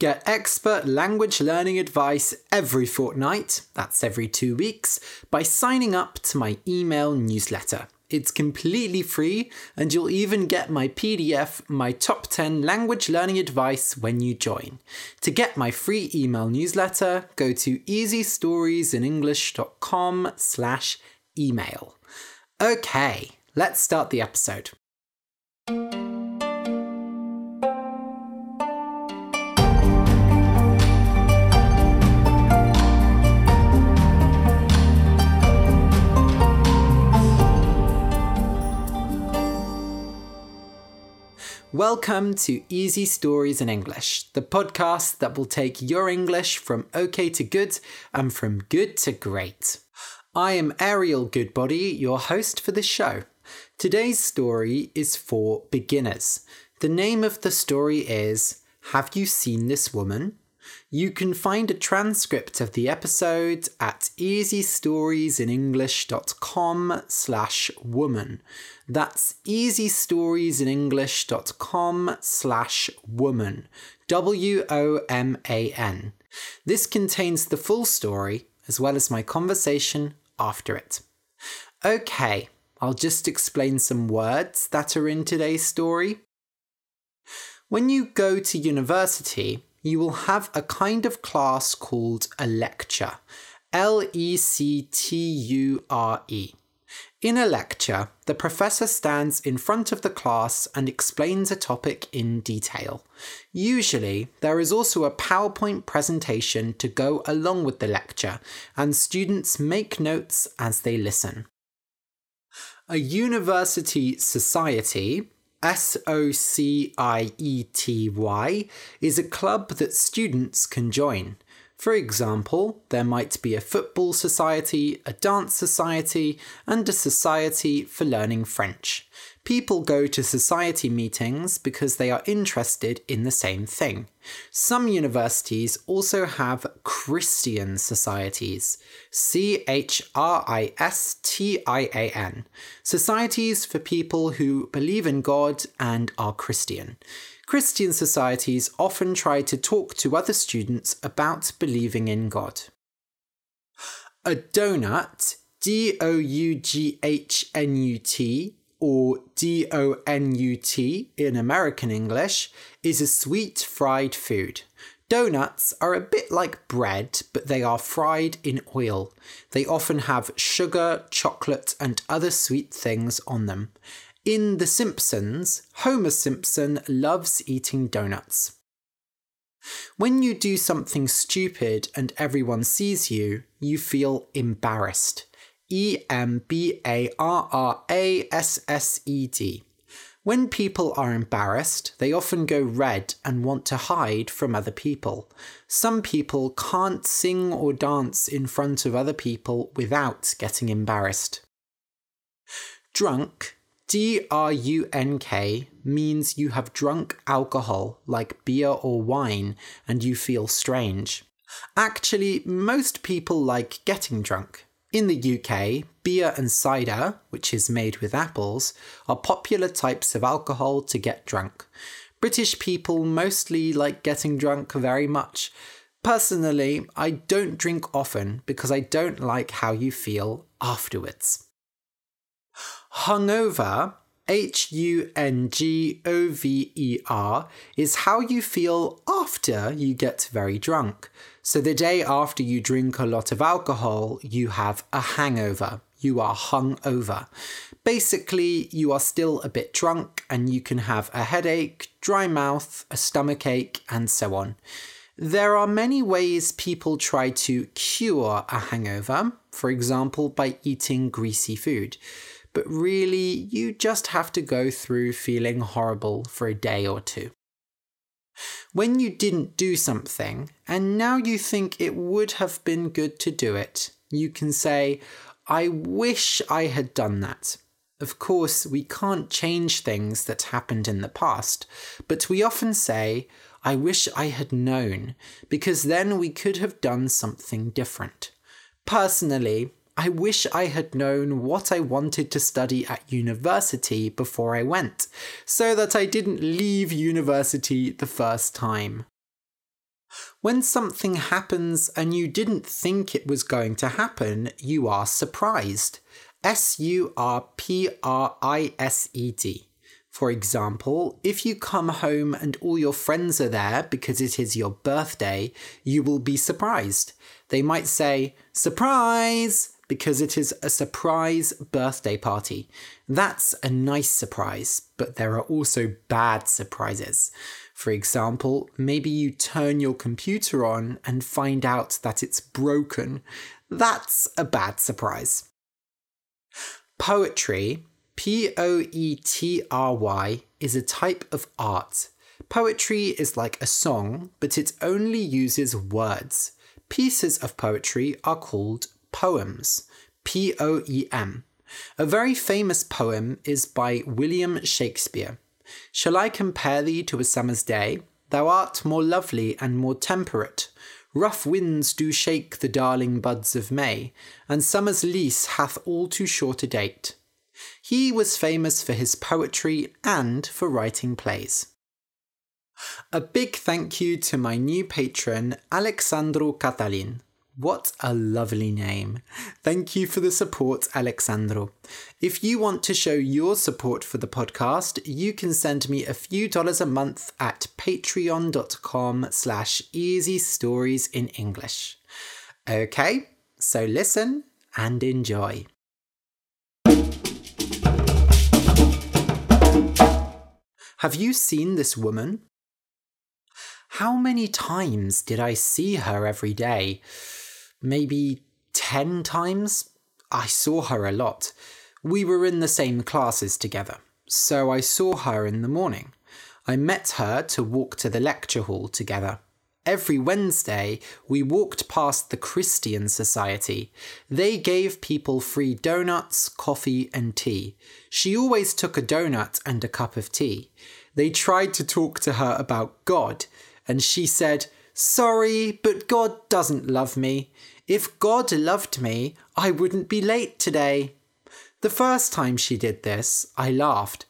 Get expert language learning advice every fortnight, that's every 2 weeks, by signing up to my email newsletter. It's completely free, and you'll even get my PDF, My Top 10 Language Learning Advice, when you join. To get my free email newsletter, go to easystoriesinenglish.com/email. Okay, let's start the episode. Welcome to Easy Stories in English, the podcast that will take your English from okay to good and from good to great. I am Ariel Goodbody, your host for this show. Today's story is for beginners. The name of the story is Have You Seen This Woman? You can find a transcript of the episode at easystoriesinenglish.com/woman. That's easystoriesinenglish.com/woman. WOMAN. This contains the full story as well as my conversation after it. Okay, I'll just explain some words that are in today's story. When you go to university, you will have a kind of class called a lecture. Lecture. In a lecture, the professor stands in front of the class and explains a topic in detail. Usually, there is also a PowerPoint presentation to go along with the lecture, and students make notes as they listen. A university society, SOCIETY, is a club that students can join. For example, there might be a football society, a dance society, and a society for learning French. People go to society meetings because they are interested in the same thing. Some universities also have Christian societies, CHRISTIAN, societies for people who believe in God and are Christian. Christian societies often try to talk to other students about believing in God. A donut, DOUGHNUT, or DONUT in American English, is a sweet fried food. Donuts are a bit like bread, but they are fried in oil. They often have sugar, chocolate, and other sweet things on them. In The Simpsons, Homer Simpson loves eating donuts. When you do something stupid and everyone sees you, you feel embarrassed. EMBARRASSED. When people are embarrassed, they often go red and want to hide from other people. Some people can't sing or dance in front of other people without getting embarrassed. Drunk, DRUNK, means you have drunk alcohol, like beer or wine, and you feel strange. Actually, most people like getting drunk. In the UK, beer and cider, which is made with apples, are popular types of alcohol to get drunk. British people mostly like getting drunk very much. Personally, I don't drink often because I don't like how you feel afterwards. Hungover, HUNGOVER, is how you feel after you get very drunk. So the day after you drink a lot of alcohol, you have a hangover. You are hungover. Basically, you are still a bit drunk and you can have a headache, dry mouth, a stomachache, and so on. There are many ways people try to cure a hangover, for example, by eating greasy food. But really, you just have to go through feeling horrible for a day or two. When you didn't do something, and now you think it would have been good to do it, you can say, I wish I had done that. Of course, we can't change things that happened in the past, but we often say, I wish I had known, because then we could have done something different. Personally, I wish I had known what I wanted to study at university before I went, so that I didn't leave university the first time. When something happens and you didn't think it was going to happen, you are surprised. S-U-R-P-R-I-S-E-D. For example, if you come home and all your friends are there because it is your birthday, you will be surprised. They might say, "Surprise!" because it is a surprise birthday party. That's a nice surprise, but there are also bad surprises. For example, maybe you turn your computer on and find out that it's broken. That's a bad surprise. Poetry, P-O-E-T-R-Y, is a type of art. Poetry is like a song, but it only uses words. Pieces of poetry are called poems, P-O-E-M. A very famous poem is by William Shakespeare. Shall I compare thee to a summer's day? Thou art more lovely and more temperate. Rough winds do shake the darling buds of May, and summer's lease hath all too short a date. He was famous for his poetry and for writing plays. A big thank you to my new patron, Alexandru Catalin. What a lovely name. Thank you for the support, Alexandru. If you want to show your support for the podcast, you can send me a few dollars a month at patreon.com/easystories in English. Okay, so listen and enjoy. Have you seen this woman? How many times did I see her every day? Maybe 10 times? I saw her a lot. We were in the same classes together, so I saw her in the morning. I met her to walk to the lecture hall together. Every Wednesday, we walked past the Christian Society. They gave people free donuts, coffee, and tea. She always took a donut and a cup of tea. They tried to talk to her about God, and she said, "Sorry, but God doesn't love me. If God loved me, I wouldn't be late today." The first time she did this, I laughed,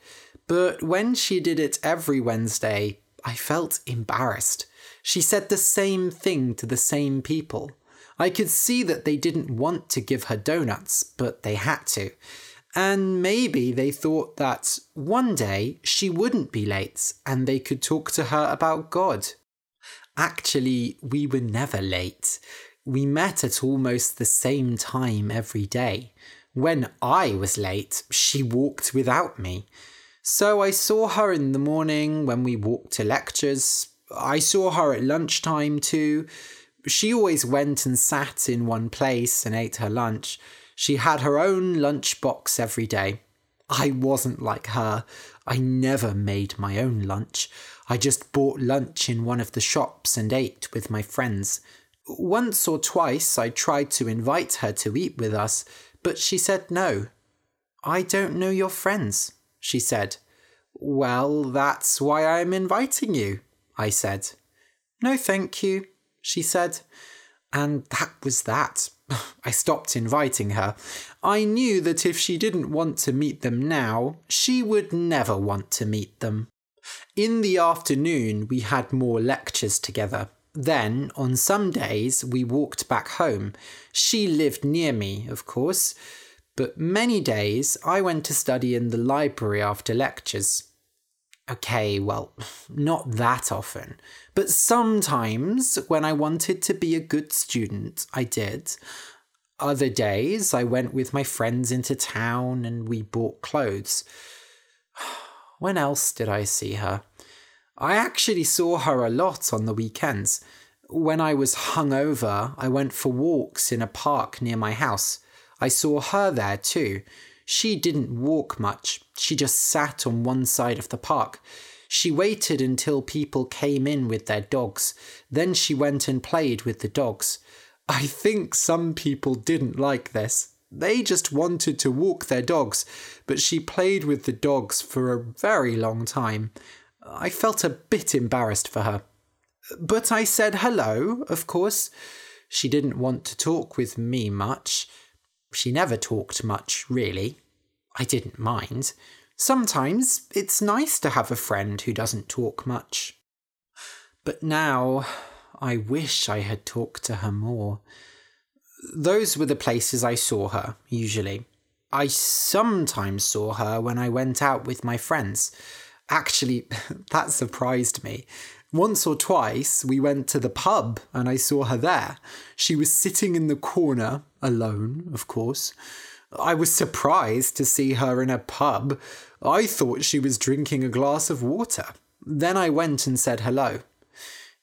but when she did it every Wednesday, I felt embarrassed. She said the same thing to the same people. I could see that they didn't want to give her donuts, but they had to. And maybe they thought that one day she wouldn't be late and they could talk to her about God. Actually, we were never late. We met at almost the same time every day. When I was late, she walked without me. So I saw her in the morning when we walked to lectures. I saw her at lunchtime too. She always went and sat in one place and ate her lunch. She had her own lunch box every day. I wasn't like her. I never made my own lunch. I just bought lunch in one of the shops and ate with my friends. Once or twice I tried to invite her to eat with us, but she said no. "I don't know your friends," she said. "Well, that's why I'm inviting you," I said. "No, thank you," she said. And that was that. I stopped inviting her. I knew that if she didn't want to meet them now, she would never want to meet them. In the afternoon, we had more lectures together. Then, on some days, we walked back home. She lived near me, of course, but many days I went to study in the library after lectures. Okay, well, not that often, but sometimes when I wanted to be a good student, I did. Other days, I went with my friends into town and we bought clothes. When else did I see her? I actually saw her a lot on the weekends. When I was hungover, I went for walks in a park near my house. I saw her there too. She didn't walk much, she just sat on one side of the park. She waited until people came in with their dogs, then she went and played with the dogs. I think some people didn't like this. They just wanted to walk their dogs, but she played with the dogs for a very long time. I felt a bit embarrassed for her. But I said hello, of course. She didn't want to talk with me much. She never talked much, really. I didn't mind. Sometimes it's nice to have a friend who doesn't talk much. But now I wish I had talked to her more. Those were the places I saw her, usually. I sometimes saw her when I went out with my friends. Actually, that surprised me. Once or twice, we went to the pub and I saw her there. She was sitting in the corner, alone, of course. I was surprised to see her in a pub. I thought she was drinking a glass of water. Then I went and said hello.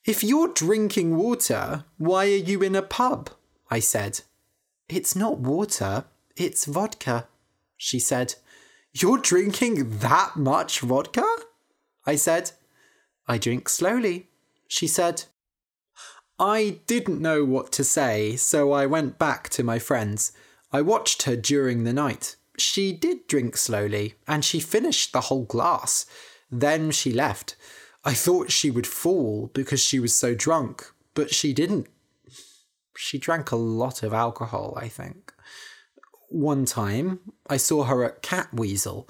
"If you're drinking water, why are you in a pub?" I said. "It's not water, it's vodka," she said. "You're drinking that much vodka?" I said. "I drink slowly," she said. I didn't know what to say, so I went back to my friends. I watched her during the night. She did drink slowly, and she finished the whole glass. Then she left. I thought she would fall because she was so drunk, but she didn't. She drank a lot of alcohol, I think. One time, I saw her at Catweasel.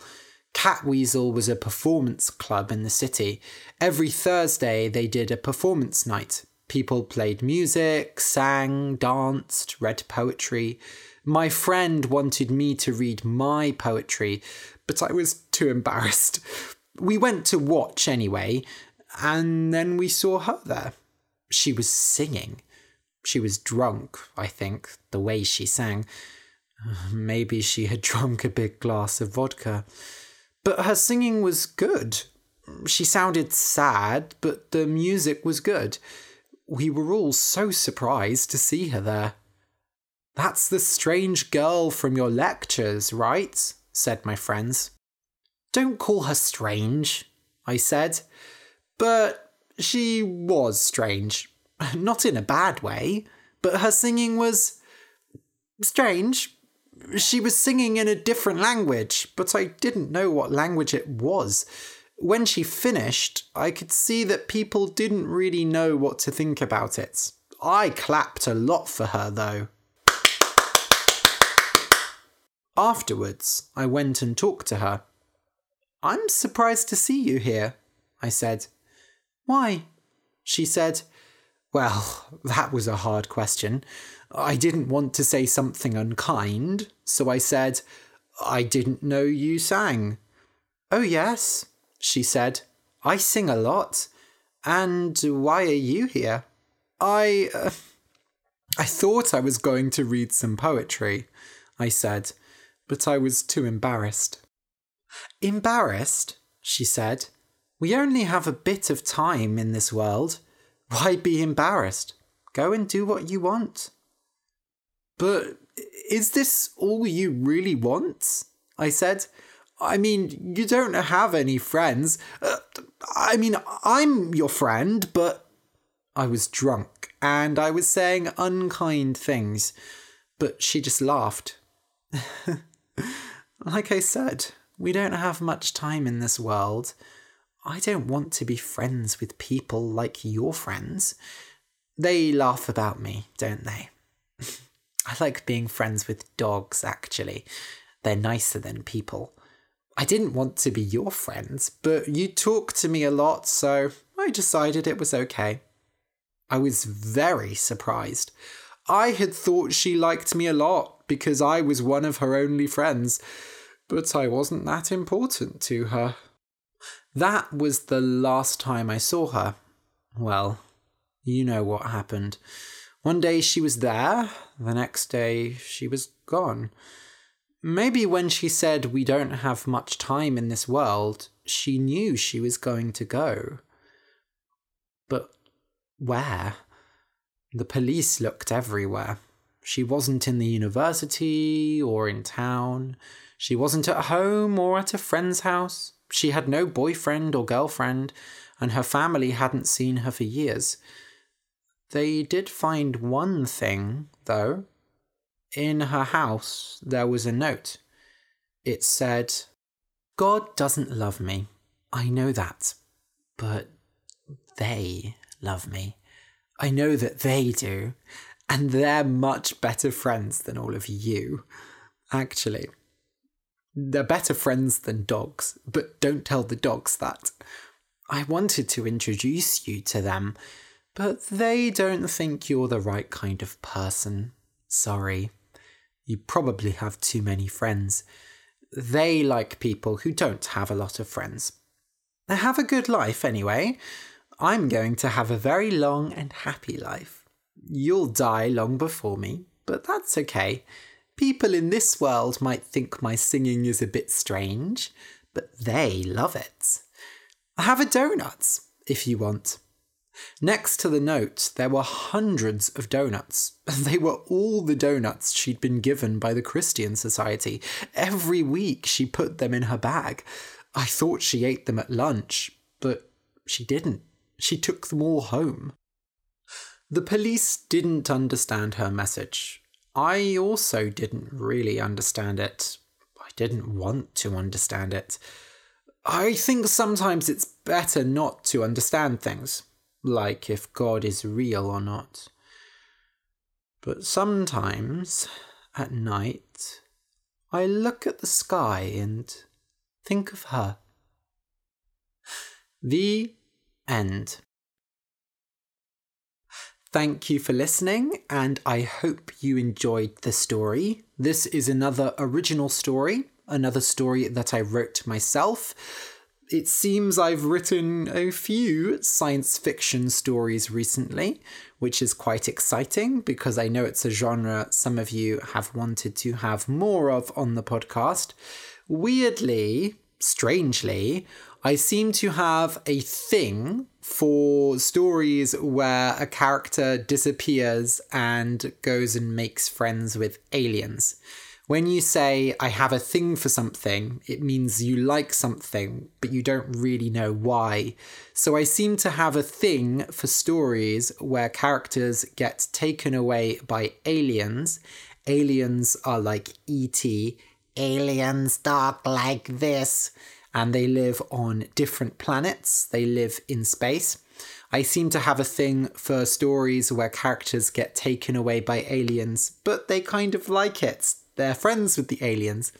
Catweasel was a performance club in the city. Every Thursday, they did a performance night. People played music, sang, danced, read poetry. My friend wanted me to read my poetry, but I was too embarrassed. We went to watch anyway, and then we saw her there. She was singing. She was drunk, I think, the way she sang. Maybe she had drunk a big glass of vodka. But her singing was good. She sounded sad, but the music was good. We were all so surprised to see her there. "That's the strange girl from your lectures, right?" said my friends. "Don't call her strange," I said. But she was strange. Not in a bad way, but her singing was strange. She was singing in a different language, but I didn't know what language it was. When she finished, I could see that people didn't really know what to think about it. I clapped a lot for her, though. Afterwards, I went and talked to her. "I'm surprised to see you here," I said. "Why?" she said. Well, that was a hard question. I didn't want to say something unkind, so I said, "I didn't know you sang." "Oh yes," she said. "I sing a lot. And why are you here?" I thought I was going to read some poetry, I said, but I was too embarrassed. "Embarrassed?" she said. "We only have a bit of time in this world. Why be embarrassed? Go and do what you want." "But is this all you really want?" I said. "I mean, you don't have any friends. I'm your friend, but..." I was drunk and I was saying unkind things, but she just laughed. "Like I said, we don't have much time in this world. I don't want to be friends with people like your friends. They laugh about me, don't they? I like being friends with dogs, actually. They're nicer than people. I didn't want to be your friends, but you talked to me a lot, so I decided it was okay." I was very surprised. I had thought she liked me a lot because I was one of her only friends, but I wasn't that important to her. That was the last time I saw her. Well, you know what happened. One day she was there, the next day she was gone. Maybe when she said we don't have much time in this world, she knew she was going to go. But where? The police looked everywhere. She wasn't in the university or in town. She wasn't at home or at a friend's house. She had no boyfriend or girlfriend, and her family hadn't seen her for years. They did find one thing, though. In her house, there was a note. It said, "God doesn't love me. I know that. But they love me. I know that they do. And they're much better friends than all of you. Actually, they're better friends than dogs, but don't tell the dogs that. I wanted to introduce you to them. But they don't think you're the right kind of person. Sorry. You probably have too many friends. They like people who don't have a lot of friends. Have a good life anyway. I'm going to have a very long and happy life. You'll die long before me, but that's okay. People in this world might think my singing is a bit strange, but they love it. Have a donuts, if you want. Next to the note, there were hundreds of donuts. They were all the donuts she'd been given by the Christian Society. Every week she put them in her bag. I thought she ate them at lunch, but she didn't. She took them all home. The police didn't understand her message. I also didn't really understand it. I didn't want to understand it. I think sometimes it's better not to understand things, like if God is real or not. But sometimes, at night, I look at the sky and think of her. The end. Thank you for listening, and I hope you enjoyed the story. This is another original story, another story that I wrote myself. It seems I've written a few science fiction stories recently, which is quite exciting because I know it's a genre some of you have wanted to have more of on the podcast. Weirdly, strangely, I seem to have a thing for stories where a character disappears and goes and makes friends with aliens. When you say, I have a thing for something, it means you like something, but you don't really know why. So I seem to have a thing for stories where characters get taken away by aliens. Aliens are like E.T. Aliens talk like this. And they live on different planets. They live in space. I seem to have a thing for stories where characters get taken away by aliens, but they kind of like it. They're friends with the aliens.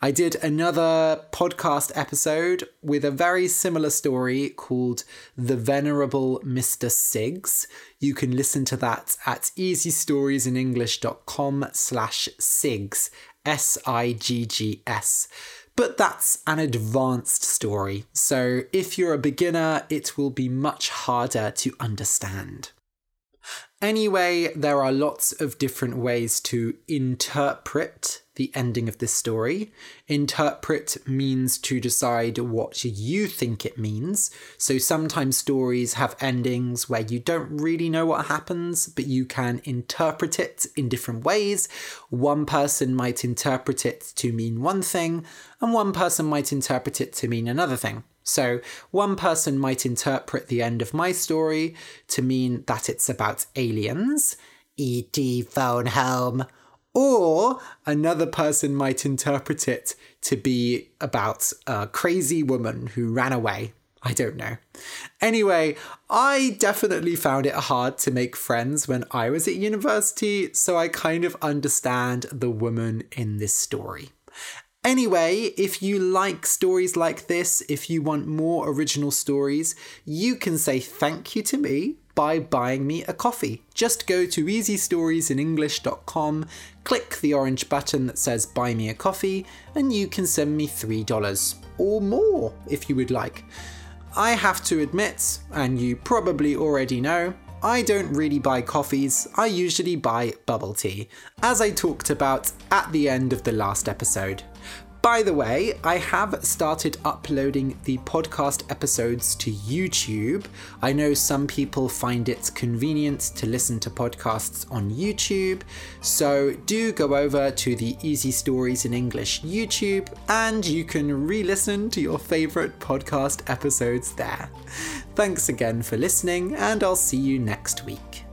I did another podcast episode with a very similar story called The Venerable Mr. Sigs. You can listen to that at easystoriesinenglish.com/Sigs, SIGGS. But that's an advanced story, so if you're a beginner, it will be much harder to understand. Anyway, there are lots of different ways to interpret the ending of this story. Interpret means to decide what you think it means. So sometimes stories have endings where you don't really know what happens, but you can interpret it in different ways. One person might interpret it to mean one thing, and one person might interpret it to mean another thing. So one person might interpret the end of my story to mean that it's about aliens, E.T. phone home, or another person might interpret it to be about a crazy woman who ran away. I don't know. Anyway, I definitely found it hard to make friends when I was at university, so I kind of understand the woman in this story. Anyway, if you like stories like this, if you want more original stories, you can say thank you to me by buying me a coffee. Just go to easystoriesinenglish.com, click the orange button that says buy me a coffee, and you can send me $3 or more if you would like. I have to admit, and you probably already know, I don't really buy coffees, I usually buy bubble tea, as I talked about at the end of the last episode. By the way, I have started uploading the podcast episodes to YouTube. I know some people find it convenient to listen to podcasts on YouTube, so do go over to the Easy Stories in English YouTube and you can re-listen to your favourite podcast episodes there. Thanks again for listening, and I'll see you next week.